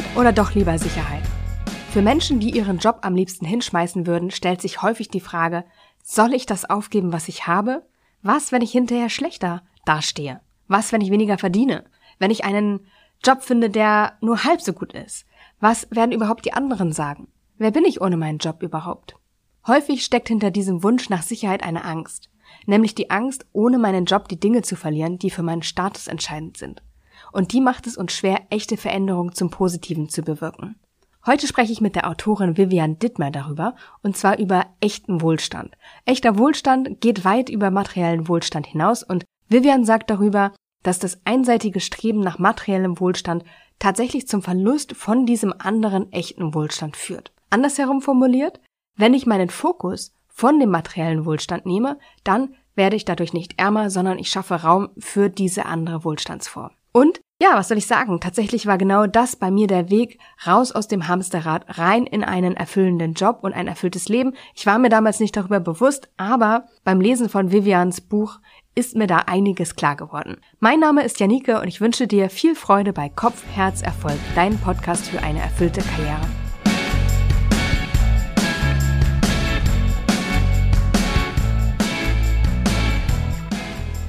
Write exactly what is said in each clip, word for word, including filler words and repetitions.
Sicherheit oder doch lieber Sicherheit? Für Menschen, die ihren Job am liebsten hinschmeißen würden, stellt sich häufig die Frage, soll ich das aufgeben, was ich habe? Was, wenn ich hinterher schlechter dastehe? Was, wenn ich weniger verdiene? Wenn ich einen Job finde, der nur halb so gut ist? Was werden überhaupt die anderen sagen? Wer bin ich ohne meinen Job überhaupt? Häufig steckt hinter diesem Wunsch nach Sicherheit eine Angst. Nämlich die Angst, ohne meinen Job die Dinge zu verlieren, die für meinen Status entscheidend sind. Und die macht es uns schwer, echte Veränderungen zum Positiven zu bewirken. Heute spreche ich mit der Autorin Vivian Dittmar darüber, und zwar über echten Wohlstand. Echter Wohlstand geht weit über materiellen Wohlstand hinaus, und Vivian sagt darüber, dass das einseitige Streben nach materiellem Wohlstand tatsächlich zum Verlust von diesem anderen echten Wohlstand führt. Andersherum formuliert, wenn ich meinen Fokus von dem materiellen Wohlstand nehme, dann werde ich dadurch nicht ärmer, sondern ich schaffe Raum für diese andere Wohlstandsform. Und ja, was soll ich sagen? Tatsächlich war genau das bei mir der Weg raus aus dem Hamsterrad, rein in einen erfüllenden Job und ein erfülltes Leben. Ich war mir damals nicht darüber bewusst, aber beim Lesen von Vivians Buch ist mir da einiges klar geworden. Mein Name ist Janike und ich wünsche dir viel Freude bei Kopf, Herz, Erfolg, dein Podcast für eine erfüllte Karriere.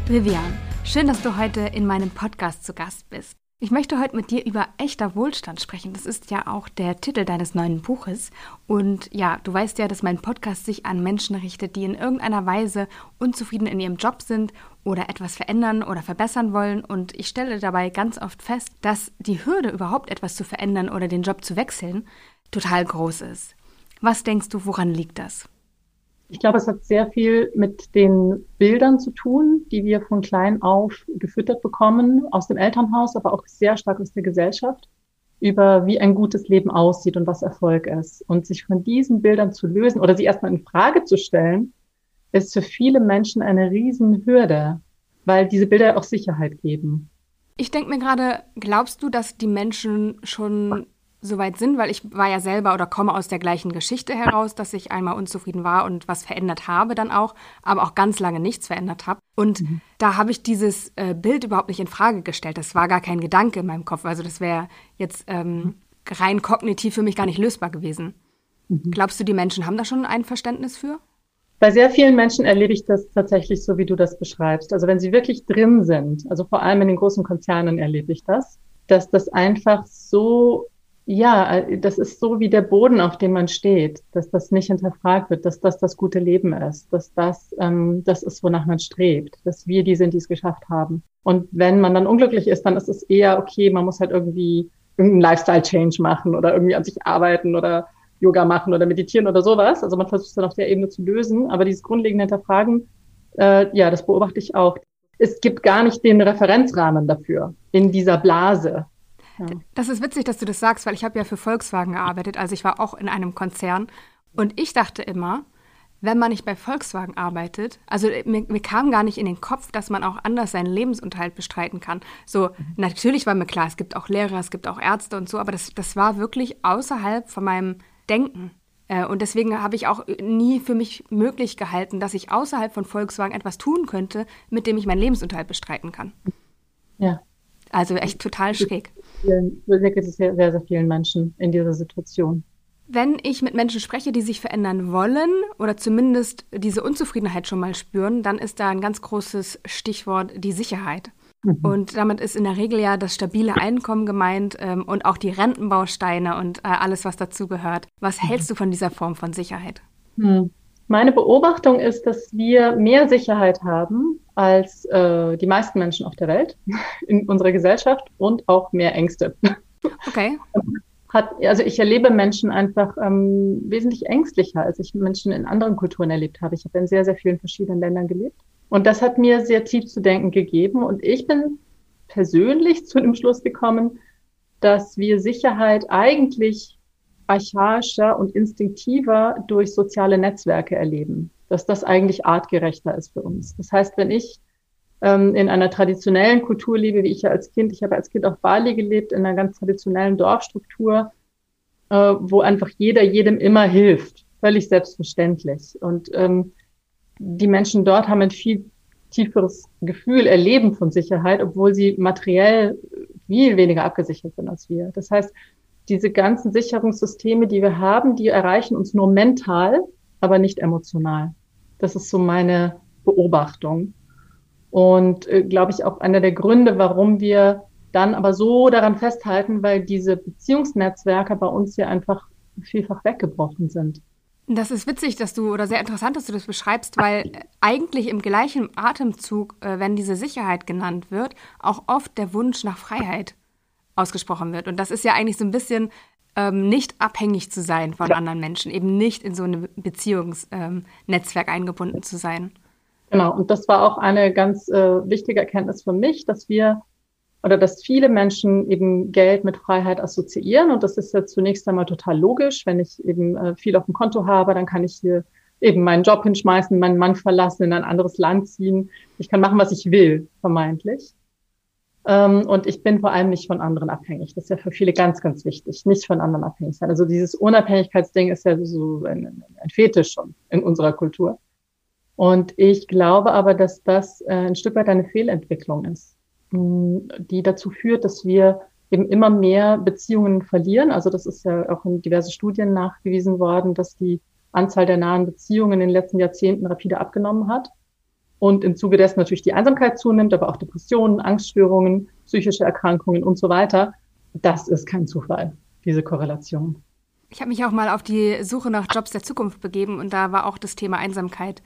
Vivian, schön, dass du heute in meinem Podcast zu Gast bist. Ich möchte heute mit dir über echter Wohlstand sprechen. Das ist ja auch der Titel deines neuen Buches. Und ja, du weißt ja, dass mein Podcast sich an Menschen richtet, die in irgendeiner Weise unzufrieden in ihrem Job sind oder etwas verändern oder verbessern wollen. Und ich stelle dabei ganz oft fest, dass die Hürde, überhaupt etwas zu verändern oder den Job zu wechseln, total groß ist. Was denkst du, woran liegt das? Ich glaube, es hat sehr viel mit den Bildern zu tun, die wir von klein auf gefüttert bekommen, aus dem Elternhaus, aber auch sehr stark aus der Gesellschaft, über wie ein gutes Leben aussieht und was Erfolg ist. Und sich von diesen Bildern zu lösen oder sie erstmal in Frage zu stellen, ist für viele Menschen eine Riesenhürde, weil diese Bilder auch Sicherheit geben. Ich denke mir gerade, glaubst du, dass die Menschen schon soweit sind, weil ich war ja selber oder komme aus der gleichen Geschichte heraus, dass ich einmal unzufrieden war und was verändert habe dann auch, aber auch ganz lange nichts verändert habe. Und mhm. da habe ich dieses äh, Bild überhaupt nicht in Frage gestellt. Das war gar kein Gedanke in meinem Kopf. Also das wäre jetzt ähm, rein kognitiv für mich gar nicht lösbar gewesen. Mhm. Glaubst du, die Menschen haben da schon ein Verständnis für? Bei sehr vielen Menschen erlebe ich das tatsächlich so, wie du das beschreibst. Also wenn sie wirklich drin sind, also vor allem in den großen Konzernen erlebe ich das, dass das einfach so Ja, das ist so wie der Boden, auf dem man steht, dass das nicht hinterfragt wird, dass das das gute Leben ist, dass das ähm, das ist, wonach man strebt, dass wir die sind, die es geschafft haben. Und wenn man dann unglücklich ist, dann ist es eher okay, man muss halt irgendwie irgendeinen Lifestyle-Change machen oder irgendwie an sich arbeiten oder Yoga machen oder meditieren oder sowas. Also man versucht es dann auf der Ebene zu lösen, aber dieses grundlegende Hinterfragen, äh, ja, das beobachte ich auch. Es gibt gar nicht den Referenzrahmen dafür in dieser Blase. Das ist witzig, dass du das sagst, weil ich habe ja für Volkswagen gearbeitet, also ich war auch in einem Konzern und ich dachte immer, wenn man nicht bei Volkswagen arbeitet, also mir, mir kam gar nicht in den Kopf, dass man auch anders seinen Lebensunterhalt bestreiten kann. So, natürlich war mir klar, es gibt auch Lehrer, es gibt auch Ärzte und so, aber das, das war wirklich außerhalb von meinem Denken. Und deswegen habe ich auch nie für mich möglich gehalten, dass ich außerhalb von Volkswagen etwas tun könnte, mit dem ich meinen Lebensunterhalt bestreiten kann. Ja. Also echt total schräg. Sehr, sehr, sehr vielen Menschen in dieser Situation. Wenn ich mit Menschen spreche, die sich verändern wollen oder zumindest diese Unzufriedenheit schon mal spüren, dann ist da ein ganz großes Stichwort die Sicherheit. Mhm. Und damit ist in der Regel ja das stabile Einkommen gemeint ähm, und auch die Rentenbausteine und äh, alles, was dazugehört. Was hältst du von dieser Form von Sicherheit? Mhm. Meine Beobachtung ist, dass wir mehr Sicherheit haben als äh, die meisten Menschen auf der Welt, in unserer Gesellschaft und auch mehr Ängste. Okay. Hat, also ich erlebe Menschen einfach ähm, wesentlich ängstlicher, als ich Menschen in anderen Kulturen erlebt habe. Ich habe in sehr, sehr vielen verschiedenen Ländern gelebt. Und das hat mir sehr tief zu denken gegeben. Und ich bin persönlich zu dem Schluss gekommen, dass wir Sicherheit eigentlich archaischer und instinktiver durch soziale Netzwerke erleben, dass das eigentlich artgerechter ist für uns. Das heißt, wenn ich ähm, in einer traditionellen Kultur lebe, wie ich ja als Kind, ich habe als Kind auf Bali gelebt, in einer ganz traditionellen Dorfstruktur, äh, wo einfach jeder jedem immer hilft, völlig selbstverständlich. Und ähm, die Menschen dort haben ein viel tieferes Gefühl, Erleben von Sicherheit, obwohl sie materiell viel weniger abgesichert sind als wir. Das heißt, diese ganzen Sicherungssysteme, die wir haben, die erreichen uns nur mental, aber nicht emotional. Das ist so meine Beobachtung. Und äh, glaube ich, auch einer der Gründe, warum wir dann aber so daran festhalten, weil diese Beziehungsnetzwerke bei uns ja einfach vielfach weggebrochen sind. Das ist witzig, dass du, oder sehr interessant, dass du das beschreibst, weil eigentlich im gleichen Atemzug, äh, wenn diese Sicherheit genannt wird, auch oft der Wunsch nach Freiheit ausgesprochen wird. Und das ist ja eigentlich so ein bisschen ähm, nicht abhängig zu sein von anderen Menschen, eben nicht in so ein Beziehungsnetzwerk ähm, eingebunden zu sein. Genau, und das war auch eine ganz äh, wichtige Erkenntnis für mich, dass wir oder dass viele Menschen eben Geld mit Freiheit assoziieren. Und das ist ja zunächst einmal total logisch. Wenn ich eben äh, viel auf dem Konto habe, dann kann ich hier eben meinen Job hinschmeißen, meinen Mann verlassen, in ein anderes Land ziehen. Ich kann machen, was ich will, vermeintlich. Ähm, und ich bin vor allem nicht von anderen abhängig. Das ist ja für viele ganz, ganz wichtig, nicht von anderen abhängig sein. Also dieses Unabhängigkeitsding ist ja so ein, ein Fetisch schon in unserer Kultur. Und ich glaube aber, dass das ein Stück weit eine Fehlentwicklung ist, die dazu führt, dass wir eben immer mehr Beziehungen verlieren. Also das ist ja auch in diversen Studien nachgewiesen worden, dass die Anzahl der nahen Beziehungen in den letzten Jahrzehnten rapide abgenommen hat. Und im Zuge dessen natürlich die Einsamkeit zunimmt, aber auch Depressionen, Angststörungen, psychische Erkrankungen und so weiter. Das ist kein Zufall, diese Korrelation. Ich habe mich auch mal auf die Suche nach Jobs der Zukunft begeben und da war auch das Thema Einsamkeit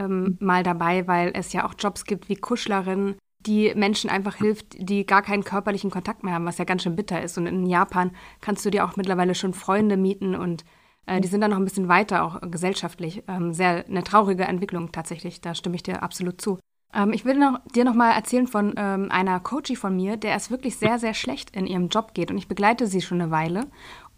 Ähm, mal dabei, weil es ja auch Jobs gibt wie Kuschlerin, die Menschen einfach hilft, die gar keinen körperlichen Kontakt mehr haben, was ja ganz schön bitter ist. Und in Japan kannst du dir auch mittlerweile schon Freunde mieten und äh, die sind da noch ein bisschen weiter, auch gesellschaftlich. Ähm, sehr eine traurige Entwicklung tatsächlich, da stimme ich dir absolut zu. Ähm, ich will noch, dir noch mal erzählen von ähm, einer Coachie von mir, der es wirklich sehr, sehr schlecht in ihrem Job geht und ich begleite sie schon eine Weile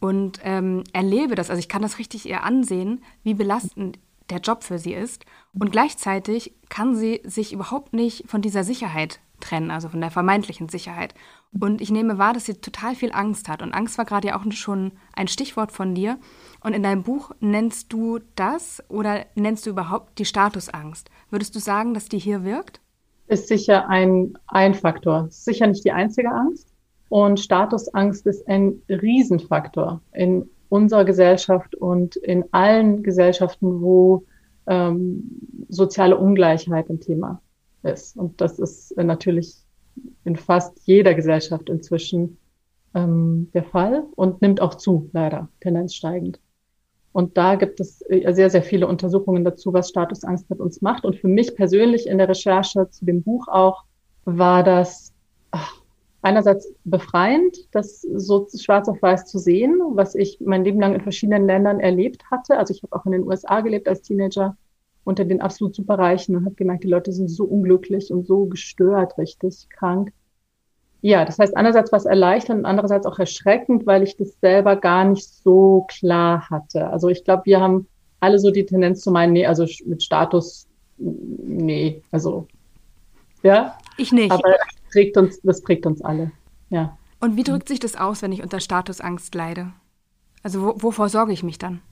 und ähm, erlebe das, also ich kann das richtig ihr ansehen, wie belastend der Job für sie ist. Und gleichzeitig kann sie sich überhaupt nicht von dieser Sicherheit trennen, also von der vermeintlichen Sicherheit. Und ich nehme wahr, dass sie total viel Angst hat. Und Angst war gerade ja auch schon ein Stichwort von dir. Und in deinem Buch nennst du das oder nennst du überhaupt die Statusangst. Würdest du sagen, dass die hier wirkt? Ist sicher ein, ein Faktor. Ist sicher nicht die einzige Angst. Und Statusangst ist ein Riesenfaktor in unserer Gesellschaft und in allen Gesellschaften, wo ähm, soziale Ungleichheit ein Thema ist. Und das ist natürlich in fast jeder Gesellschaft inzwischen ähm, der Fall und nimmt auch zu, leider, Tendenz steigend. Und da gibt es sehr, sehr viele Untersuchungen dazu, was Statusangst mit uns macht. Und für mich persönlich in der Recherche zu dem Buch auch war das ach, einerseits befreiend, das so schwarz auf weiß zu sehen, was ich mein Leben lang in verschiedenen Ländern erlebt hatte. Also ich habe auch in den U S A gelebt als Teenager unter den absolut Superreichen und habe gemerkt, die Leute sind so unglücklich und so gestört, richtig krank. Ja, das heißt, einerseits war es erleichternd und andererseits auch erschreckend, weil ich das selber gar nicht so klar hatte. Also ich glaube, wir haben alle so die Tendenz zu meinen, nee, also mit Status, nee, also, ja. Ich nicht. Aber Prägt uns, das prägt uns alle, ja. Und wie drückt sich das aus, wenn ich unter Statusangst leide? Also wo, wovor sorge ich mich dann?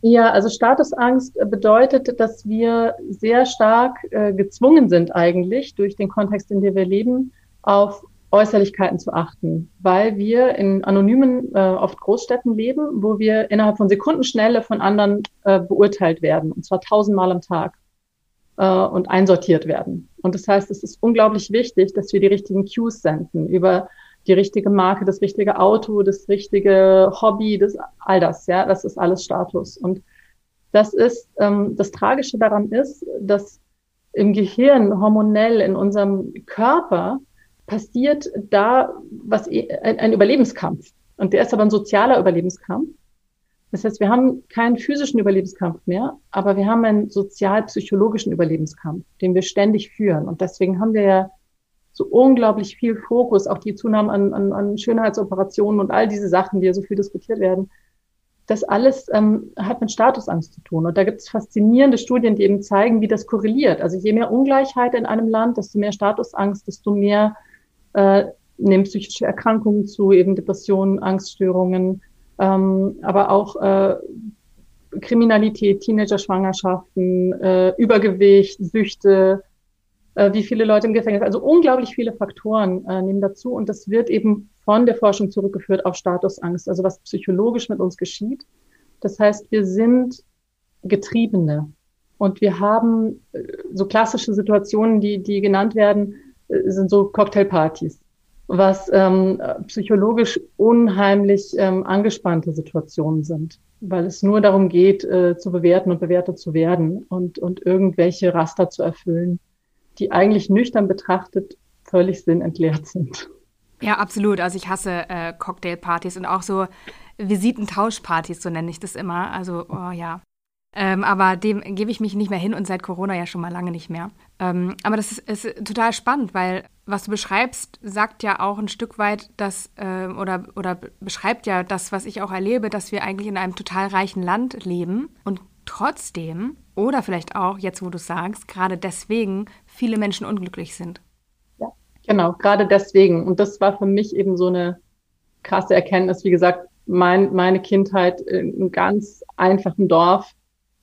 Ja, also Statusangst bedeutet, dass wir sehr stark äh, gezwungen sind eigentlich, durch den Kontext, in dem wir leben, auf Äußerlichkeiten zu achten, weil wir in anonymen, äh, oft Großstädten leben, wo wir innerhalb von Sekundenschnelle von anderen äh, beurteilt werden, und zwar tausendmal am Tag. Und einsortiert werden. Und das heißt, es ist unglaublich wichtig, dass wir die richtigen Cues senden über die richtige Marke, das richtige Auto, das richtige Hobby, das all das, ja, das ist alles Status. Und das ist, ähm, das Tragische daran ist, dass im Gehirn hormonell in unserem Körper passiert da was ein, ein Überlebenskampf. Und der ist aber ein sozialer Überlebenskampf. Das heißt, wir haben keinen physischen Überlebenskampf mehr, aber wir haben einen sozial-psychologischen Überlebenskampf, den wir ständig führen. Und deswegen haben wir ja so unglaublich viel Fokus, auch die Zunahme an, an, an Schönheitsoperationen und all diese Sachen, die ja so viel diskutiert werden. Das alles ähm, hat mit Statusangst zu tun. Und da gibt es faszinierende Studien, die eben zeigen, wie das korreliert. Also je mehr Ungleichheit in einem Land, desto mehr Statusangst, desto mehr äh, nehmen psychische Erkrankungen zu, eben Depressionen, Angststörungen, Ähm, aber auch äh, Kriminalität, Teenager-Schwangerschaften, äh, Übergewicht, Süchte, äh, wie viele Leute im Gefängnis, also unglaublich viele Faktoren äh, nehmen dazu und das wird eben von der Forschung zurückgeführt auf Statusangst, also was psychologisch mit uns geschieht. Das heißt, wir sind Getriebene und wir haben so klassische Situationen, die, die genannt werden, sind so Cocktailpartys, was ähm, psychologisch unheimlich ähm, angespannte Situationen sind, weil es nur darum geht, äh, zu bewerten und bewertet zu werden und, und irgendwelche Raster zu erfüllen, die eigentlich nüchtern betrachtet völlig sinnentleert sind. Ja, absolut. Also ich hasse äh, Cocktailpartys und auch so Visitentauschpartys, so nenne ich das immer. Also oh, ja. Ähm, aber dem gebe ich mich nicht mehr hin und seit Corona ja schon mal lange nicht mehr. Ähm, aber das ist, ist total spannend, weil was du beschreibst, sagt ja auch ein Stück weit, dass äh, oder, oder beschreibt ja das, was ich auch erlebe, dass wir eigentlich in einem total reichen Land leben und trotzdem, oder vielleicht auch, jetzt wo du sagst, gerade deswegen viele Menschen unglücklich sind. Ja, genau, gerade deswegen. Und das war für mich eben so eine krasse Erkenntnis. Wie gesagt, mein, meine Kindheit in einem ganz einfachen Dorf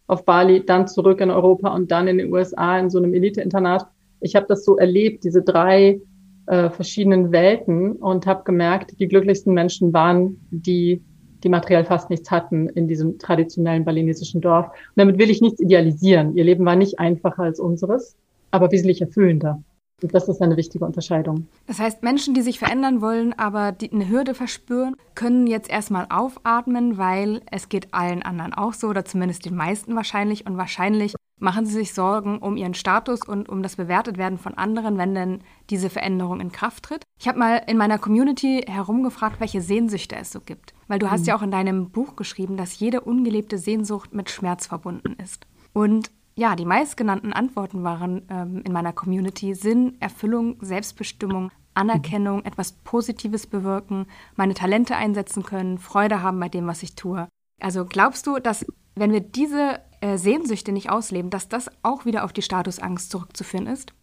auf Bali, dann zurück in Europa und dann in den U S A in so einem Elite-Internat. Ich habe das so erlebt, diese drei äh, verschiedenen Welten, und habe gemerkt, die glücklichsten Menschen waren die, die materiell fast nichts hatten in diesem traditionellen balinesischen Dorf. Und damit will ich nichts idealisieren. Ihr Leben war nicht einfacher als unseres, aber wesentlich erfüllender. Und das ist eine wichtige Unterscheidung. Das heißt, Menschen, die sich verändern wollen, aber die eine Hürde verspüren, können jetzt erstmal aufatmen, weil es geht allen anderen auch so, oder zumindest den meisten wahrscheinlich. Und wahrscheinlich machen sie sich Sorgen um ihren Status und um das Bewertetwerden von anderen, wenn denn diese Veränderung in Kraft tritt. Ich habe mal in meiner Community herumgefragt, welche Sehnsüchte es so gibt. Weil du mhm. hast ja auch in deinem Buch geschrieben, dass jede ungelebte Sehnsucht mit Schmerz verbunden ist. Und ja, die meistgenannten Antworten waren ähm, in meiner Community Sinn, Erfüllung, Selbstbestimmung, Anerkennung, etwas Positives bewirken, meine Talente einsetzen können, Freude haben bei dem, was ich tue. Also glaubst du, dass wenn wir diese äh, Sehnsüchte nicht ausleben, dass das auch wieder auf die Statusangst zurückzuführen ist?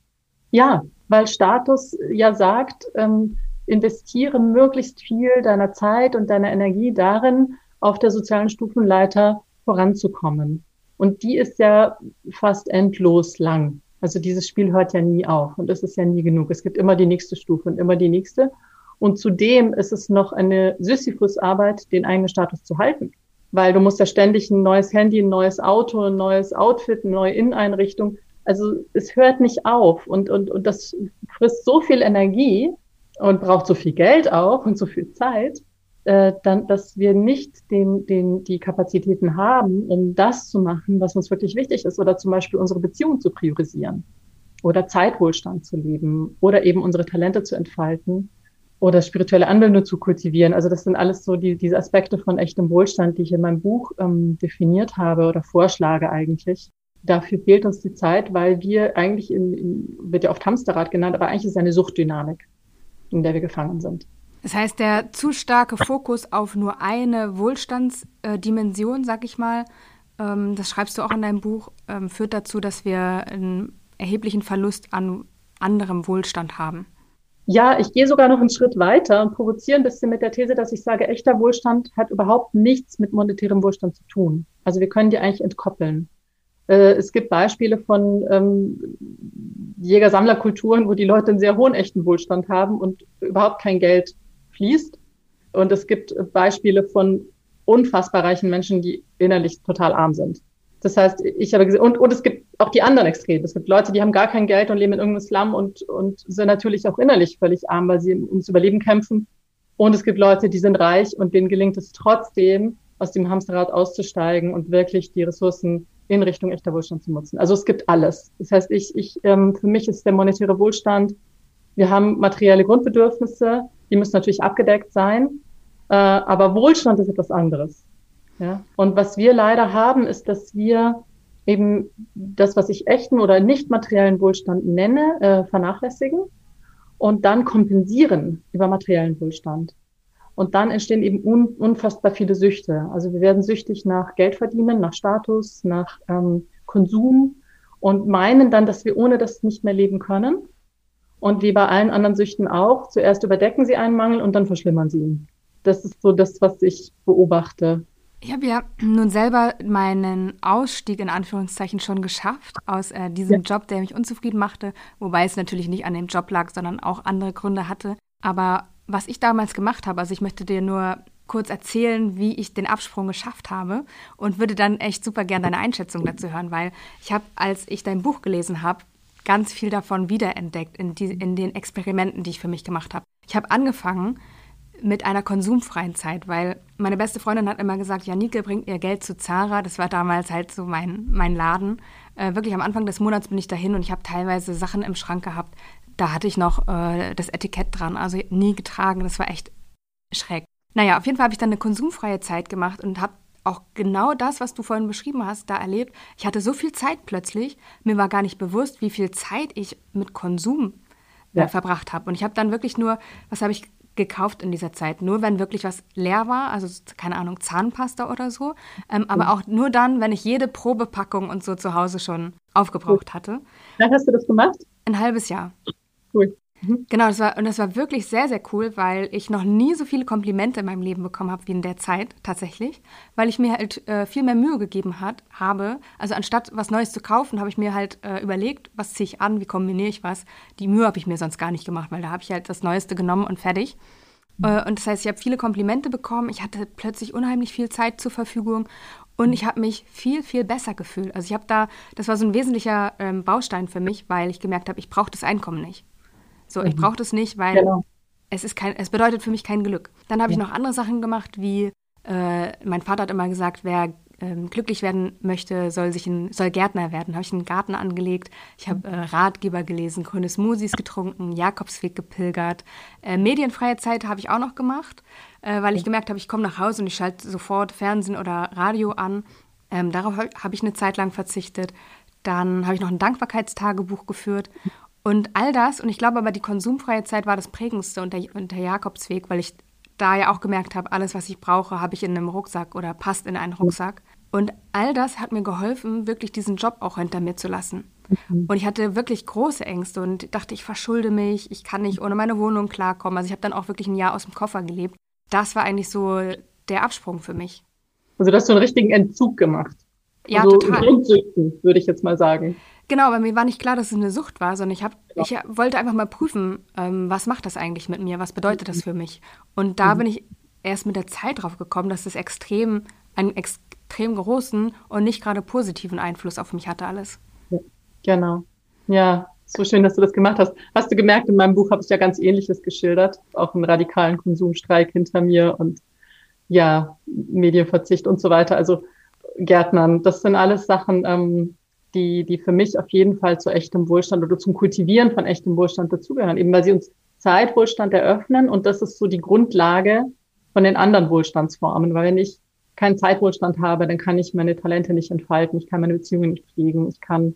Ja, weil Status ja sagt, ähm, investiere möglichst viel deiner Zeit und deiner Energie darin, auf der sozialen Stufenleiter voranzukommen. Und die ist ja fast endlos lang. Also dieses Spiel hört ja nie auf und es ist ja nie genug. Es gibt immer die nächste Stufe und immer die nächste. Und zudem ist es noch eine Sisyphusarbeit, den eigenen Status zu halten. Weil du musst ja ständig ein neues Handy, ein neues Auto, ein neues Outfit, eine neue Inneneinrichtung. Also es hört nicht auf und, und, und das frisst so viel Energie und braucht so viel Geld auch und so viel Zeit, dann, dass wir nicht den, den, die Kapazitäten haben, um das zu machen, was uns wirklich wichtig ist, oder zum Beispiel unsere Beziehung zu priorisieren oder Zeitwohlstand zu leben oder eben unsere Talente zu entfalten oder spirituelle Anbindung zu kultivieren. Also das sind alles so die, diese Aspekte von echtem Wohlstand, die ich in meinem Buch ähm, definiert habe oder vorschlage eigentlich. Dafür fehlt uns die Zeit, weil wir eigentlich, in, in, wird ja oft Hamsterrad genannt, aber eigentlich ist es eine Suchtdynamik, in der wir gefangen sind. Das heißt, der zu starke Fokus auf nur eine Wohlstandsdimension, sag ich mal, das schreibst du auch in deinem Buch, führt dazu, dass wir einen erheblichen Verlust an anderem Wohlstand haben. Ja, ich gehe sogar noch einen Schritt weiter und provoziere ein bisschen mit der These, dass ich sage, echter Wohlstand hat überhaupt nichts mit monetärem Wohlstand zu tun. Also wir können die eigentlich entkoppeln. Es gibt Beispiele von ähm, Jäger-Sammler-Kulturen, wo die Leute einen sehr hohen echten Wohlstand haben und überhaupt kein Geld fließt. Und es gibt Beispiele von unfassbar reichen Menschen, die innerlich total arm sind. Das heißt, ich habe gesehen, und, und es gibt auch die anderen Extreme. Es gibt Leute, die haben gar kein Geld und leben in irgendeinem Slum und, und sind natürlich auch innerlich völlig arm, weil sie ums Überleben kämpfen. Und es gibt Leute, die sind reich und denen gelingt es trotzdem, aus dem Hamsterrad auszusteigen und wirklich die Ressourcen in Richtung echter Wohlstand zu nutzen. Also es gibt alles. Das heißt, ich, ich, ähm, für mich ist der monetäre Wohlstand, wir haben materielle Grundbedürfnisse, die müssen natürlich abgedeckt sein, äh, aber Wohlstand ist etwas anderes. Ja? Und was wir leider haben, ist, dass wir eben das, was ich echten oder nicht materiellen Wohlstand nenne, äh, vernachlässigen und dann kompensieren über materiellen Wohlstand. Und dann entstehen eben un, unfassbar viele Süchte. Also wir werden süchtig nach Geld verdienen, nach Status, nach ähm, Konsum und meinen dann, dass wir ohne das nicht mehr leben können. Und wie bei allen anderen Süchten auch, zuerst überdecken sie einen Mangel und dann verschlimmern sie ihn. Das ist so das, was ich beobachte. Ich habe ja nun selber meinen Ausstieg in Anführungszeichen schon geschafft aus äh, diesem ja. Job, der mich unzufrieden machte. Wobei es natürlich nicht an dem Job lag, sondern auch andere Gründe hatte. Aber was ich damals gemacht habe, also ich möchte dir nur kurz erzählen, wie ich den Absprung geschafft habe und würde dann echt super gerne deine Einschätzung dazu hören, weil ich habe, als ich dein Buch gelesen habe, ganz viel davon wiederentdeckt in, die, in den Experimenten, die ich für mich gemacht habe. Ich habe angefangen mit einer konsumfreien Zeit, weil meine beste Freundin hat immer gesagt, Janike bringt ihr Geld zu Zara. Das war damals halt so mein, mein Laden. Äh, wirklich am Anfang des Monats bin ich dahin und ich habe teilweise Sachen im Schrank gehabt. Da hatte ich noch äh, das Etikett dran, also nie getragen. Das war echt schräg. Naja, auf jeden Fall habe ich dann eine konsumfreie Zeit gemacht und habe auch genau das, was du vorhin beschrieben hast, da erlebt. Ich hatte so viel Zeit plötzlich, mir war gar nicht bewusst, wie viel Zeit ich mit Konsum ja. verbracht habe. Und ich habe dann wirklich nur, was habe ich gekauft in dieser Zeit? Nur wenn wirklich was leer war, also keine Ahnung, Zahnpasta oder so, ähm, aber ja. auch nur dann, wenn ich jede Probepackung und so zu Hause schon aufgebraucht cool. hatte. Wann hast du das gemacht? Ein halbes Jahr. Cool. Genau, das war, und das war wirklich sehr, sehr cool, weil ich noch nie so viele Komplimente in meinem Leben bekommen habe wie in der Zeit tatsächlich, weil ich mir halt äh, viel mehr Mühe gegeben hat, habe. Also anstatt was Neues zu kaufen, habe ich mir halt äh, überlegt, was ziehe ich an, wie kombiniere ich was. Die Mühe habe ich mir sonst gar nicht gemacht, weil da habe ich halt das Neueste genommen und fertig. Äh, und das heißt, ich habe viele Komplimente bekommen, ich hatte plötzlich unheimlich viel Zeit zur Verfügung und ich habe mich viel, viel besser gefühlt. Also ich habe da, das war so ein wesentlicher ähm, Baustein für mich, weil ich gemerkt habe, ich brauche das Einkommen nicht. So, ich brauche das nicht, weil genau. es ist kein, es bedeutet für mich kein Glück. Dann habe ja. ich noch andere Sachen gemacht, wie äh, mein Vater hat immer gesagt, wer äh, glücklich werden möchte, soll sich ein, soll Gärtner werden. Habe ich einen Garten angelegt, ich habe äh, Ratgeber gelesen, grüne Smoothies getrunken, Jakobsweg gepilgert. Äh, medienfreie Zeit habe ich auch noch gemacht, äh, weil ich gemerkt habe, ich komme nach Hause und ich schalte sofort Fernsehen oder Radio an. Ähm, darauf habe ich eine Zeit lang verzichtet. Dann habe ich noch ein Dankbarkeitstagebuch geführt. Und all das, und ich glaube aber, die konsumfreie Zeit war das Prägendste unter, unter Jakobsweg, weil ich da ja auch gemerkt habe, alles, was ich brauche, habe ich in einem Rucksack oder passt in einen Rucksack. Und all das hat mir geholfen, wirklich diesen Job auch hinter mir zu lassen. Und ich hatte wirklich große Ängste und dachte, ich verschulde mich, ich kann nicht ohne meine Wohnung klarkommen. Also ich habe dann auch wirklich ein Jahr aus dem Koffer gelebt. Das war eigentlich so der Absprung für mich. Also du hast so einen richtigen Entzug gemacht. Ja, also total. Grundsüchten, würde ich jetzt mal sagen. Genau, aber mir war nicht klar, dass es eine Sucht war, sondern ich, hab, ja. ich wollte einfach mal prüfen, ähm, was macht das eigentlich mit mir, was bedeutet das für mich? Und da mhm. bin ich erst mit der Zeit drauf gekommen, dass das extrem, einen extrem großen und nicht gerade positiven Einfluss auf mich hatte alles. Ja. Genau. Ja, so schön, dass du das gemacht hast. Hast du gemerkt, in meinem Buch habe ich ja ganz Ähnliches geschildert, auch einen radikalen Konsumstreik hinter mir und ja, Medienverzicht und so weiter, also Gärtnern, das sind alles Sachen, ähm, die die für mich auf jeden Fall zu echtem Wohlstand oder zum Kultivieren von echtem Wohlstand dazugehören, eben weil sie uns Zeitwohlstand eröffnen und das ist so die Grundlage von den anderen Wohlstandsformen, weil wenn ich keinen Zeitwohlstand habe, dann kann ich meine Talente nicht entfalten, ich kann meine Beziehungen nicht pflegen, ich kann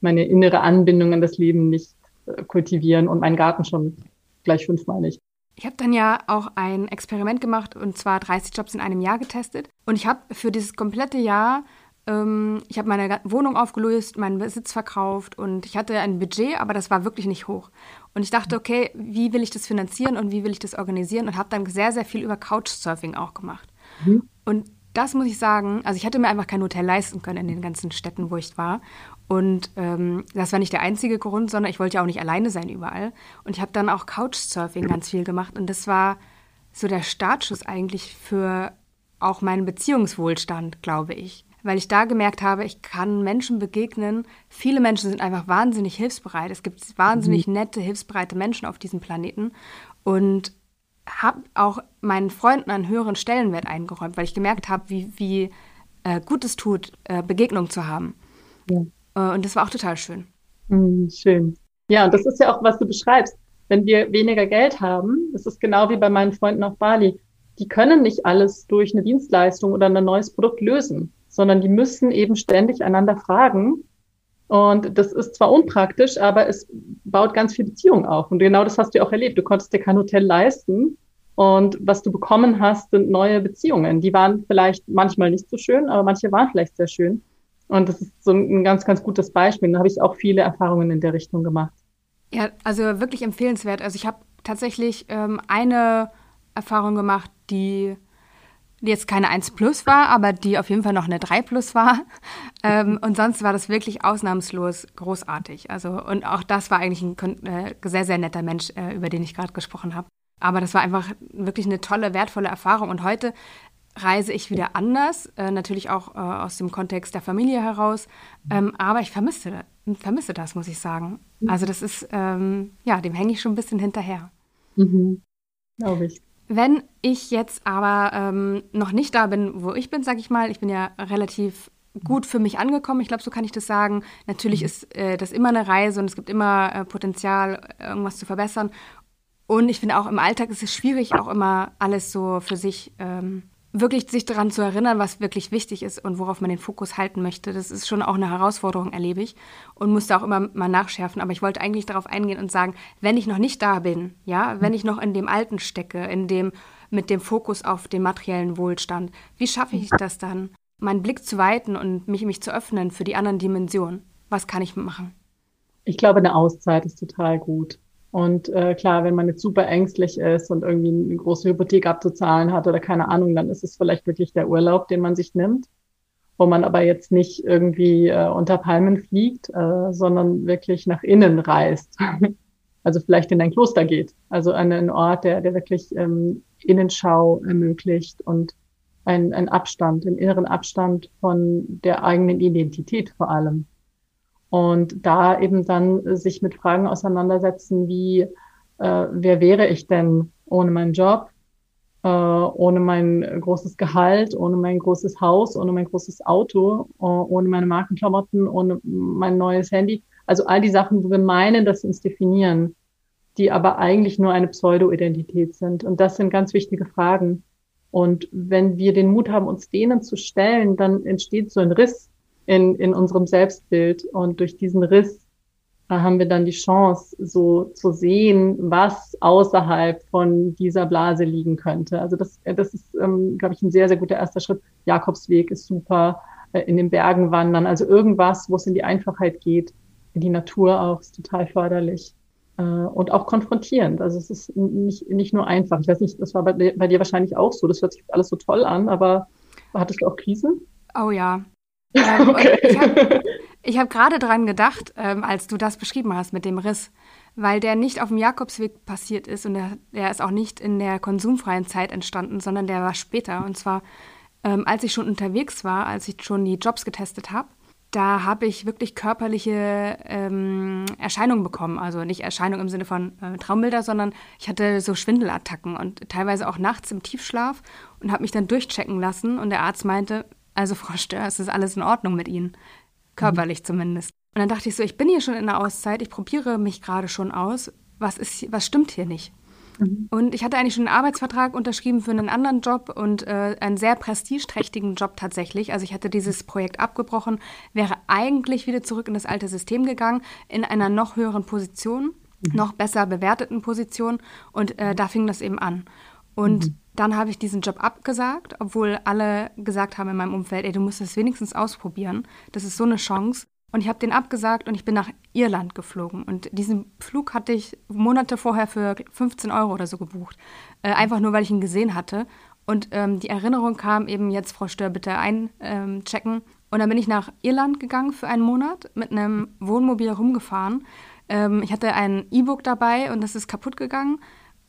meine innere Anbindung an das Leben nicht äh, kultivieren und meinen Garten schon gleich fünfmal nicht. Ich habe dann ja auch ein Experiment gemacht und zwar dreißig Jobs in einem Jahr getestet und ich habe für dieses komplette Jahr ich habe meine Wohnung aufgelöst, meinen Besitz verkauft und ich hatte ein Budget, aber das war wirklich nicht hoch. Und ich dachte, okay, wie will ich das finanzieren und wie will ich das organisieren? Und habe dann sehr, sehr viel über Couchsurfing auch gemacht. Mhm. Und das muss ich sagen, also ich hätte mir einfach kein Hotel leisten können in den ganzen Städten, wo ich war. Und ähm, das war nicht der einzige Grund, sondern ich wollte ja auch nicht alleine sein überall. Und ich habe dann auch Couchsurfing ganz viel gemacht. Und das war so der Startschuss eigentlich für auch meinen Beziehungswohlstand, glaube ich. Weil ich da gemerkt habe, ich kann Menschen begegnen. Viele Menschen sind einfach wahnsinnig hilfsbereit. Es gibt wahnsinnig nette, hilfsbereite Menschen auf diesem Planeten. Und habe auch meinen Freunden einen höheren Stellenwert eingeräumt, weil ich gemerkt habe, wie, wie äh, gut es tut, äh, Begegnung zu haben. Ja. Äh, und das war auch total schön. Mhm, schön. Ja, und das ist ja auch, was du beschreibst. Wenn wir weniger Geld haben, das ist genau wie bei meinen Freunden auf Bali, die können nicht alles durch eine Dienstleistung oder ein neues Produkt lösen, sondern die müssen eben ständig einander fragen. Und das ist zwar unpraktisch, aber es baut ganz viel Beziehung auf. Und genau das hast du ja auch erlebt. Du konntest dir kein Hotel leisten. Und was du bekommen hast, sind neue Beziehungen. Die waren vielleicht manchmal nicht so schön, aber manche waren vielleicht sehr schön. Und das ist so ein ganz, ganz gutes Beispiel. Da habe ich auch viele Erfahrungen in der Richtung gemacht. Ja, also wirklich empfehlenswert. Also ich habe tatsächlich ähm, eine Erfahrung gemacht, die jetzt keine eins plus war, aber die auf jeden Fall noch eine drei plus war. Ähm, und sonst war das wirklich ausnahmslos großartig. Also, und auch das war eigentlich ein äh, sehr, sehr netter Mensch, äh, über den ich gerade gesprochen habe. Aber das war einfach wirklich eine tolle, wertvolle Erfahrung. Und heute reise ich wieder anders, äh, natürlich auch äh, aus dem Kontext der Familie heraus. Ähm, aber ich vermisse, vermisse das, muss ich sagen. Also das ist, ähm, ja, dem hänge ich schon ein bisschen hinterher. Mhm. Glaube ich. Wenn ich jetzt aber ähm, noch nicht da bin, wo ich bin, sage ich mal, ich bin ja relativ gut für mich angekommen. Ich glaube, so kann ich das sagen. Natürlich ist äh, das immer eine Reise und es gibt immer äh, Potenzial, irgendwas zu verbessern. Und ich finde auch im Alltag ist es schwierig, auch immer alles so für sich, ähm, wirklich sich daran zu erinnern, was wirklich wichtig ist und worauf man den Fokus halten möchte. Das ist schon auch eine Herausforderung, erlebe ich. Und musste auch immer mal nachschärfen. Aber ich wollte eigentlich darauf eingehen und sagen, wenn ich noch nicht da bin, ja, wenn ich noch in dem Alten stecke, in dem, mit dem Fokus auf den materiellen Wohlstand, wie schaffe ich das dann? Meinen Blick zu weiten und mich, mich zu öffnen für die anderen Dimensionen. Was kann ich machen? Ich glaube, eine Auszeit ist total gut. Und äh, klar, wenn man jetzt super ängstlich ist und irgendwie eine große Hypothek abzuzahlen hat oder keine Ahnung, dann ist es vielleicht wirklich der Urlaub, den man sich nimmt, wo man aber jetzt nicht irgendwie äh, unter Palmen fliegt, äh, sondern wirklich nach innen reist. Also vielleicht in ein Kloster geht. Also an einen Ort, der, der wirklich ähm, Innenschau ermöglicht und Ein, ein Abstand, einen inneren Abstand von der eigenen Identität vor allem. Und da eben dann sich mit Fragen auseinandersetzen wie, äh, wer wäre ich denn ohne meinen Job, äh, ohne mein großes Gehalt, ohne mein großes Haus, ohne mein großes Auto, ohne meine Markenklamotten, ohne mein neues Handy. Also all die Sachen, wo wir meinen, dass sie uns definieren, die aber eigentlich nur eine Pseudo-Identität sind. Und das sind ganz wichtige Fragen. Und wenn wir den Mut haben, uns denen zu stellen, dann entsteht so ein Riss in, in unserem Selbstbild. Und durch diesen Riss haben wir dann die Chance, so zu sehen, was außerhalb von dieser Blase liegen könnte. Also das, das ist, ähm, glaube ich, ein sehr, sehr guter erster Schritt. Jakobsweg ist super, äh, in den Bergen wandern. Also irgendwas, wo es in die Einfachheit geht, in die Natur auch, ist total förderlich. Und auch konfrontierend. Also es ist nicht, nicht nur einfach. Ich weiß nicht, das war bei, bei dir wahrscheinlich auch so. Das hört sich alles so toll an, aber hattest du auch Krisen? Oh ja. Ähm, okay. Ich habe hab gerade dran gedacht, ähm, als du das beschrieben hast mit dem Riss, weil der nicht auf dem Jakobsweg passiert ist und der, der ist auch nicht in der konsumfreien Zeit entstanden, sondern der war später. Und zwar, ähm, als ich schon unterwegs war, als ich schon die Jobs getestet habe, da habe ich wirklich körperliche ähm, Erscheinungen bekommen. Also nicht Erscheinungen im Sinne von äh, Traumbilder, sondern ich hatte so Schwindelattacken und teilweise auch nachts im Tiefschlaf und habe mich dann durchchecken lassen. Und der Arzt meinte, also Frau Stör, es ist alles in Ordnung mit Ihnen, körperlich mhm. zumindest. Und dann dachte ich so, ich bin hier schon in der Auszeit, ich probiere mich gerade schon aus. Was ist, was stimmt hier nicht? Mhm. Und ich hatte eigentlich schon einen Arbeitsvertrag unterschrieben für einen anderen Job und äh, einen sehr prestigeträchtigen Job tatsächlich. Also ich hatte dieses Projekt abgebrochen, wäre eigentlich wieder zurück in das alte System gegangen, in einer noch höheren Position, mhm. noch besser bewerteten Position. Und äh, da fing das eben an. Und mhm. dann habe ich diesen Job abgesagt, obwohl alle gesagt haben in meinem Umfeld, ey, du musst das wenigstens ausprobieren, das ist so eine Chance. Und ich habe den abgesagt und ich bin nach Irland geflogen. Und diesen Flug hatte ich Monate vorher für fünfzehn Euro oder so gebucht. Äh, einfach nur, weil ich ihn gesehen hatte. Und ähm, die Erinnerung kam eben, jetzt Frau Stör, bitte einchecken. Ähm, und dann bin ich nach Irland gegangen für einen Monat, mit einem Wohnmobil rumgefahren. Ähm, ich hatte ein E-Book dabei und das ist kaputt gegangen.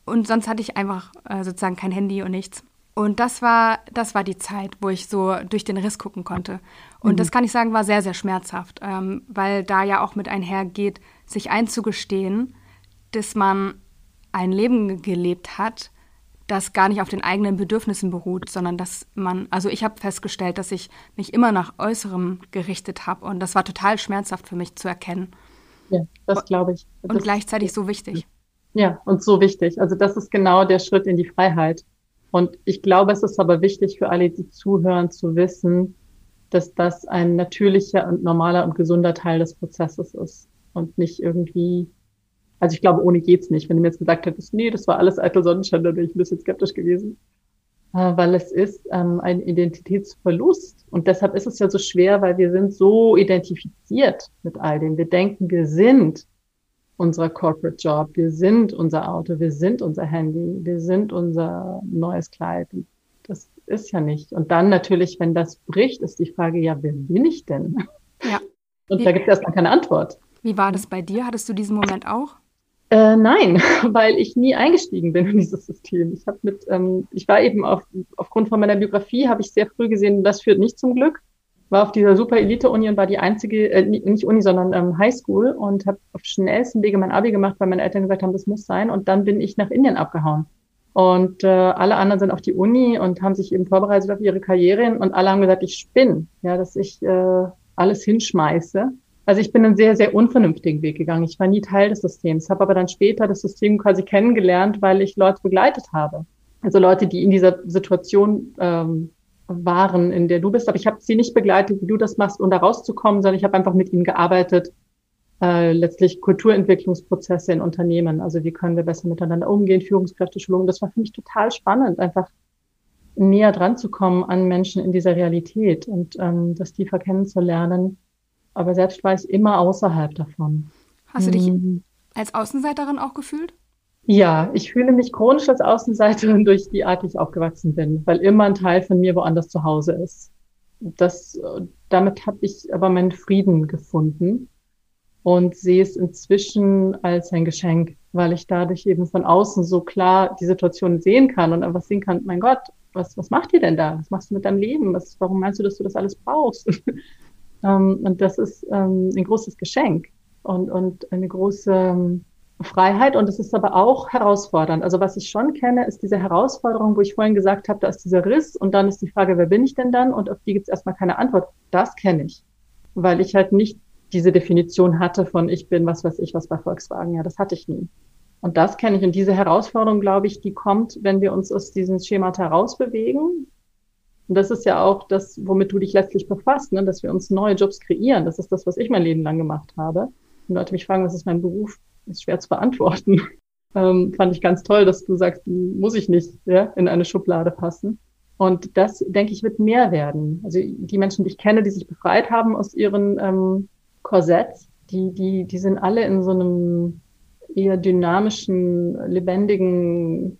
Und sonst hatte ich einfach äh, sozusagen kein Handy und nichts. Und das war, das war die Zeit, wo ich so durch den Riss gucken konnte. Und mhm. das kann ich sagen, war sehr, sehr schmerzhaft, ähm, weil da ja auch mit einhergeht, sich einzugestehen, dass man ein Leben gelebt hat, das gar nicht auf den eigenen Bedürfnissen beruht, sondern dass man, also ich habe festgestellt, dass ich mich immer nach Äußerem gerichtet habe. Und das war total schmerzhaft für mich zu erkennen. Ja, das glaube ich. Das und gleichzeitig so wichtig. Ja, und so wichtig. Also das ist genau der Schritt in die Freiheit. Und ich glaube, es ist aber wichtig für alle, die zuhören, zu wissen, dass das ein natürlicher und normaler und gesunder Teil des Prozesses ist und nicht irgendwie, also ich glaube, ohne geht's nicht. Wenn du mir jetzt gesagt hättest, nee, das war alles eitel Sonnenschein, dann wäre ich ein bisschen skeptisch gewesen, weil es ist ähm, ein Identitätsverlust und deshalb ist es ja so schwer, weil wir sind so identifiziert mit all dem. Wir denken, wir sind unser Corporate Job, wir sind unser Auto, wir sind unser Handy, wir sind unser neues Kleid. Das ist ja nicht. Und dann natürlich, wenn das bricht, ist die Frage, ja, wer bin ich denn? Ja. Und wie, da gibt es erstmal keine Antwort. Wie war das bei dir? Hattest du diesen Moment auch? Äh, nein, weil ich nie eingestiegen bin in dieses System. Ich habe mit, ähm, ich war eben auf, aufgrund von meiner Biografie, habe ich sehr früh gesehen, das führt nicht zum Glück. War auf dieser super Elite-Uni und war die einzige, äh, nicht Uni, sondern ähm, Highschool und habe auf schnellsten Wege mein Abi gemacht, weil meine Eltern gesagt haben, das muss sein. Und dann bin ich nach Indien abgehauen. Und äh, alle anderen sind auf die Uni und haben sich eben vorbereitet auf ihre Karrieren und alle haben gesagt, ich spinne, ja, dass ich äh, alles hinschmeiße. Also ich bin einen sehr, sehr unvernünftigen Weg gegangen. Ich war nie Teil des Systems, habe aber dann später das System quasi kennengelernt, weil ich Leute begleitet habe. Also Leute, die in dieser Situation ähm, waren, in der du bist. Aber ich habe sie nicht begleitet, wie du das machst, um da rauszukommen, sondern ich habe einfach mit ihnen gearbeitet. Äh, letztlich Kulturentwicklungsprozesse in Unternehmen. Also wie können wir besser miteinander umgehen, Führungskräfteschulung. Das war für mich total spannend, einfach näher dran zu kommen an Menschen in dieser Realität und ähm, das tiefer kennenzulernen. Aber selbst war ich immer außerhalb davon. Hast du dich mhm. als Außenseiterin auch gefühlt? Ja, ich fühle mich chronisch als Außenseiterin durch die Art, wie ich aufgewachsen bin, weil immer ein Teil von mir woanders zu Hause ist. Das, damit habe ich aber meinen Frieden gefunden und sehe es inzwischen als ein Geschenk, weil ich dadurch eben von außen so klar die Situation sehen kann und einfach sehen kann, mein Gott, was, was macht ihr denn da? Was machst du mit deinem Leben? Was, warum meinst du, dass du das alles brauchst? Um, und das ist um, ein großes Geschenk und, und eine große um, Freiheit. Und es ist aber auch herausfordernd. Also was ich schon kenne, ist diese Herausforderung, wo ich vorhin gesagt habe, da ist dieser Riss und dann ist die Frage, wer bin ich denn dann? Und auf die gibt es erstmal keine Antwort. Das kenne ich, weil ich halt nicht diese Definition hatte von ich bin was weiß ich was bei Volkswagen. Ja, das hatte ich nie. Und das kenne ich. Und diese Herausforderung, glaube ich, die kommt, wenn wir uns aus diesem Schema herausbewegen. Und das ist ja auch das, womit du dich letztlich befasst, ne? Dass wir uns neue Jobs kreieren. Das ist das, was ich mein Leben lang gemacht habe. Und Leute mich fragen, was ist mein Beruf? Ist schwer zu beantworten. ähm, fand ich ganz toll, dass du sagst, muss ich nicht ja, in eine Schublade passen. Und das, denke ich, wird mehr werden. Also die Menschen, die ich kenne, die sich befreit haben aus ihren ähm, Korsetts, die, die, die sind alle in so einem eher dynamischen, lebendigen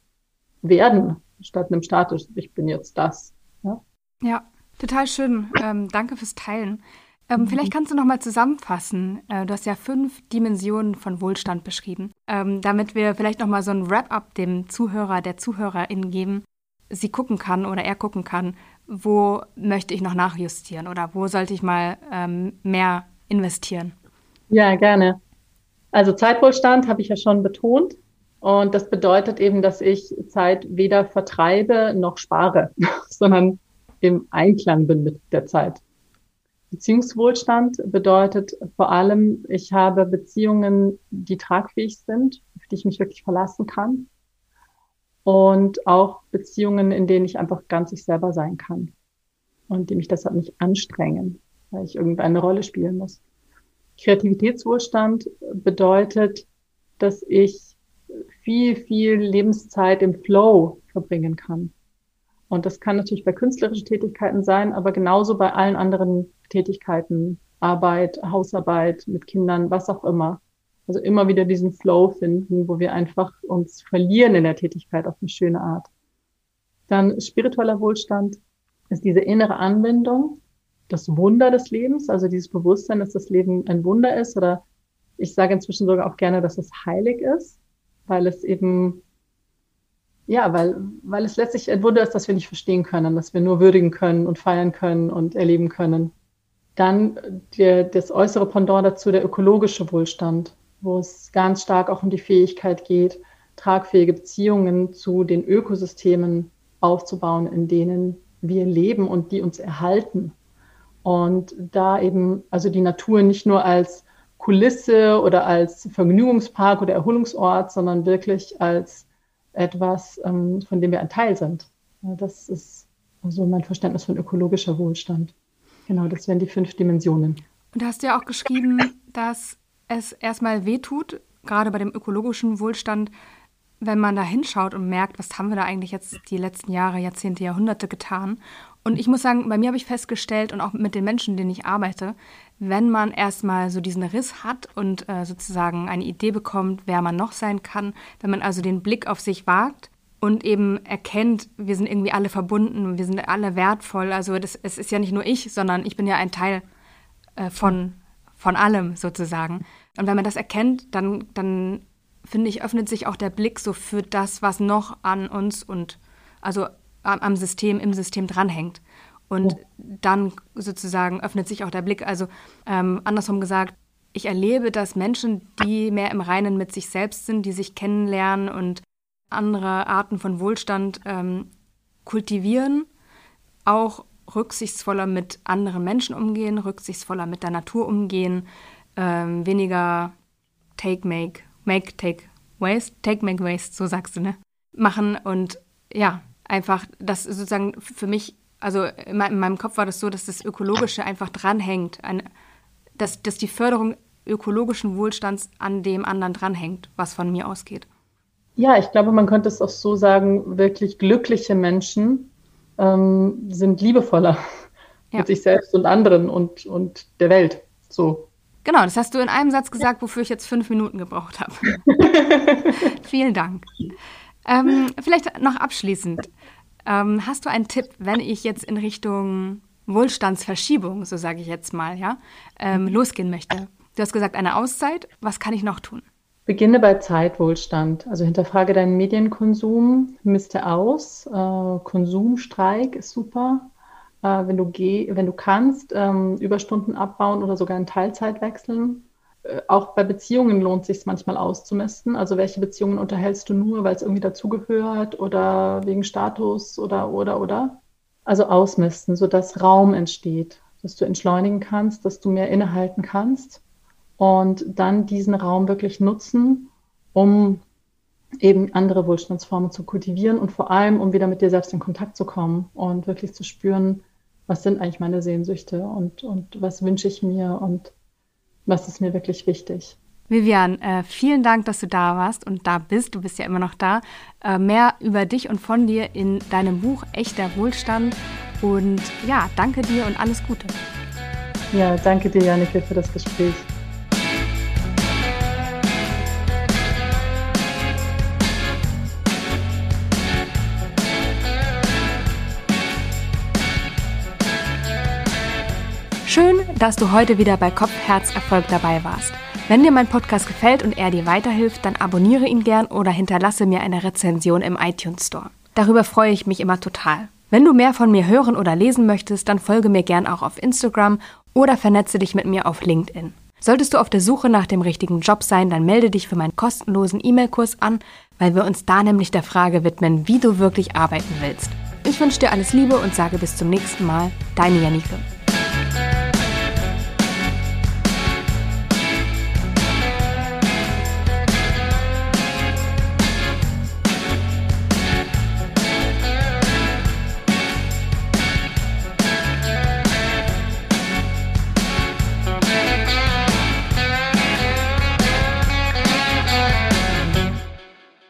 Werden statt einem statisch. Ich bin jetzt das. Ja, total schön. Ähm, danke fürs Teilen. Ähm, mhm. Vielleicht kannst du nochmal zusammenfassen. Äh, du hast ja fünf Dimensionen von Wohlstand beschrieben. Ähm, damit wir vielleicht nochmal so ein Wrap-up dem Zuhörer, der Zuhörerin geben, sie gucken kann oder er gucken kann, wo möchte ich noch nachjustieren oder wo sollte ich mal ähm, mehr investieren? Ja, gerne. Also Zeitwohlstand habe ich ja schon betont. Und das bedeutet eben, dass ich Zeit weder vertreibe noch spare, sondern im Einklang bin mit der Zeit. Beziehungswohlstand bedeutet vor allem, ich habe Beziehungen, die tragfähig sind, auf die ich mich wirklich verlassen kann. Und auch Beziehungen, in denen ich einfach ganz ich selber sein kann. Und die mich deshalb nicht anstrengen, weil ich irgendeine Rolle spielen muss. Kreativitätswohlstand bedeutet, dass ich viel, viel Lebenszeit im Flow verbringen kann. Und das kann natürlich bei künstlerischen Tätigkeiten sein, aber genauso bei allen anderen Tätigkeiten, Arbeit, Hausarbeit, mit Kindern, was auch immer. Also immer wieder diesen Flow finden, wo wir einfach uns verlieren in der Tätigkeit auf eine schöne Art. Dann spiritueller Wohlstand ist diese innere Anbindung, das Wunder des Lebens, also dieses Bewusstsein, dass das Leben ein Wunder ist oder ich sage inzwischen sogar auch gerne, dass es heilig ist, weil es eben Ja, weil, weil es letztlich ein Wunder ist, dass wir nicht verstehen können, dass wir nur würdigen können und feiern können und erleben können. Dann der, das äußere Pendant dazu, der ökologische Wohlstand, wo es ganz stark auch um die Fähigkeit geht, tragfähige Beziehungen zu den Ökosystemen aufzubauen, in denen wir leben und die uns erhalten. Und da eben also die Natur nicht nur als Kulisse oder als Vergnügungspark oder Erholungsort, sondern wirklich als etwas, von dem wir ein Teil sind. Das ist so mein Verständnis von ökologischer Wohlstand. Genau, das wären die fünf Dimensionen. Und hast du ja auch geschrieben, dass es erstmal wehtut, gerade bei dem ökologischen Wohlstand, wenn man da hinschaut und merkt, was haben wir da eigentlich jetzt die letzten Jahre, Jahrzehnte, Jahrhunderte getan. Und ich muss sagen, bei mir habe ich festgestellt und auch mit den Menschen, denen ich arbeite, wenn man erstmal so diesen Riss hat und äh, sozusagen eine Idee bekommt, wer man noch sein kann, wenn man also den Blick auf sich wagt und eben erkennt, wir sind irgendwie alle verbunden und wir sind alle wertvoll. Also das, es ist ja nicht nur ich, sondern ich bin ja ein Teil äh, von, von allem sozusagen. Und wenn man das erkennt, dann, dann finde ich, öffnet sich auch der Blick so für das, was noch an uns und also am System, im System dranhängt. Und dann sozusagen öffnet sich auch der Blick. Also ähm, andersrum gesagt, ich erlebe, dass Menschen, die mehr im Reinen mit sich selbst sind, die sich kennenlernen und andere Arten von Wohlstand ähm, kultivieren, auch rücksichtsvoller mit anderen Menschen umgehen, rücksichtsvoller mit der Natur umgehen, ähm, weniger take, make, make, take, waste, take, make, waste, so sagst du, ne? Machen und ja, einfach das sozusagen für mich, also in meinem Kopf war das so, dass das Ökologische einfach dranhängt, eine, dass, dass die Förderung ökologischen Wohlstands an dem anderen dranhängt, was von mir ausgeht. Ja, ich glaube, man könnte es auch so sagen, wirklich glückliche Menschen ähm, sind liebevoller ja. mit sich selbst und anderen und, und der Welt. So. Genau, das hast du in einem Satz gesagt, wofür ich jetzt fünf Minuten gebraucht habe. Vielen Dank. Ähm, vielleicht noch abschließend. Hast du einen Tipp, wenn ich jetzt in Richtung Wohlstandsverschiebung, so sage ich jetzt mal, ja, ähm, losgehen möchte? Du hast gesagt, eine Auszeit. Was kann ich noch tun? Beginne bei Zeitwohlstand. Also hinterfrage deinen Medienkonsum, miste aus. Äh, Konsumstreik ist super. Äh, wenn, du geh- wenn du kannst, ähm, Überstunden abbauen oder sogar in Teilzeit wechseln. Äh, auch bei Beziehungen lohnt es sich manchmal auszumisten. Also welche Beziehungen unterhältst du nur, weil es irgendwie dazugehört oder wegen Status oder, oder, oder. Also ausmisten, sodass Raum entsteht, dass du entschleunigen kannst, dass du mehr innehalten kannst und dann diesen Raum wirklich nutzen, um eben andere Wohlstandsformen zu kultivieren und vor allem, um wieder mit dir selbst in Kontakt zu kommen und wirklich zu spüren, was sind eigentlich meine Sehnsüchte und, und was wünsche ich mir und was ist mir wirklich wichtig. Vivian, äh, vielen Dank, dass du da warst und da bist. Du bist ja immer noch da. Äh, mehr über dich und von dir in deinem Buch Echter Wohlstand. Und ja, danke dir und alles Gute. Ja, danke dir, Jannike, für das Gespräch. Schön, dass du heute wieder bei Kopf, Herz, Erfolg dabei warst. Wenn dir mein Podcast gefällt und er dir weiterhilft, dann abonniere ihn gern oder hinterlasse mir eine Rezension im iTunes Store. Darüber freue ich mich immer total. Wenn du mehr von mir hören oder lesen möchtest, dann folge mir gern auch auf Instagram oder vernetze dich mit mir auf LinkedIn. Solltest du auf der Suche nach dem richtigen Job sein, dann melde dich für meinen kostenlosen E-Mail-Kurs an, weil wir uns da nämlich der Frage widmen, wie du wirklich arbeiten willst. Ich wünsche dir alles Liebe und sage bis zum nächsten Mal. Deine Jannike.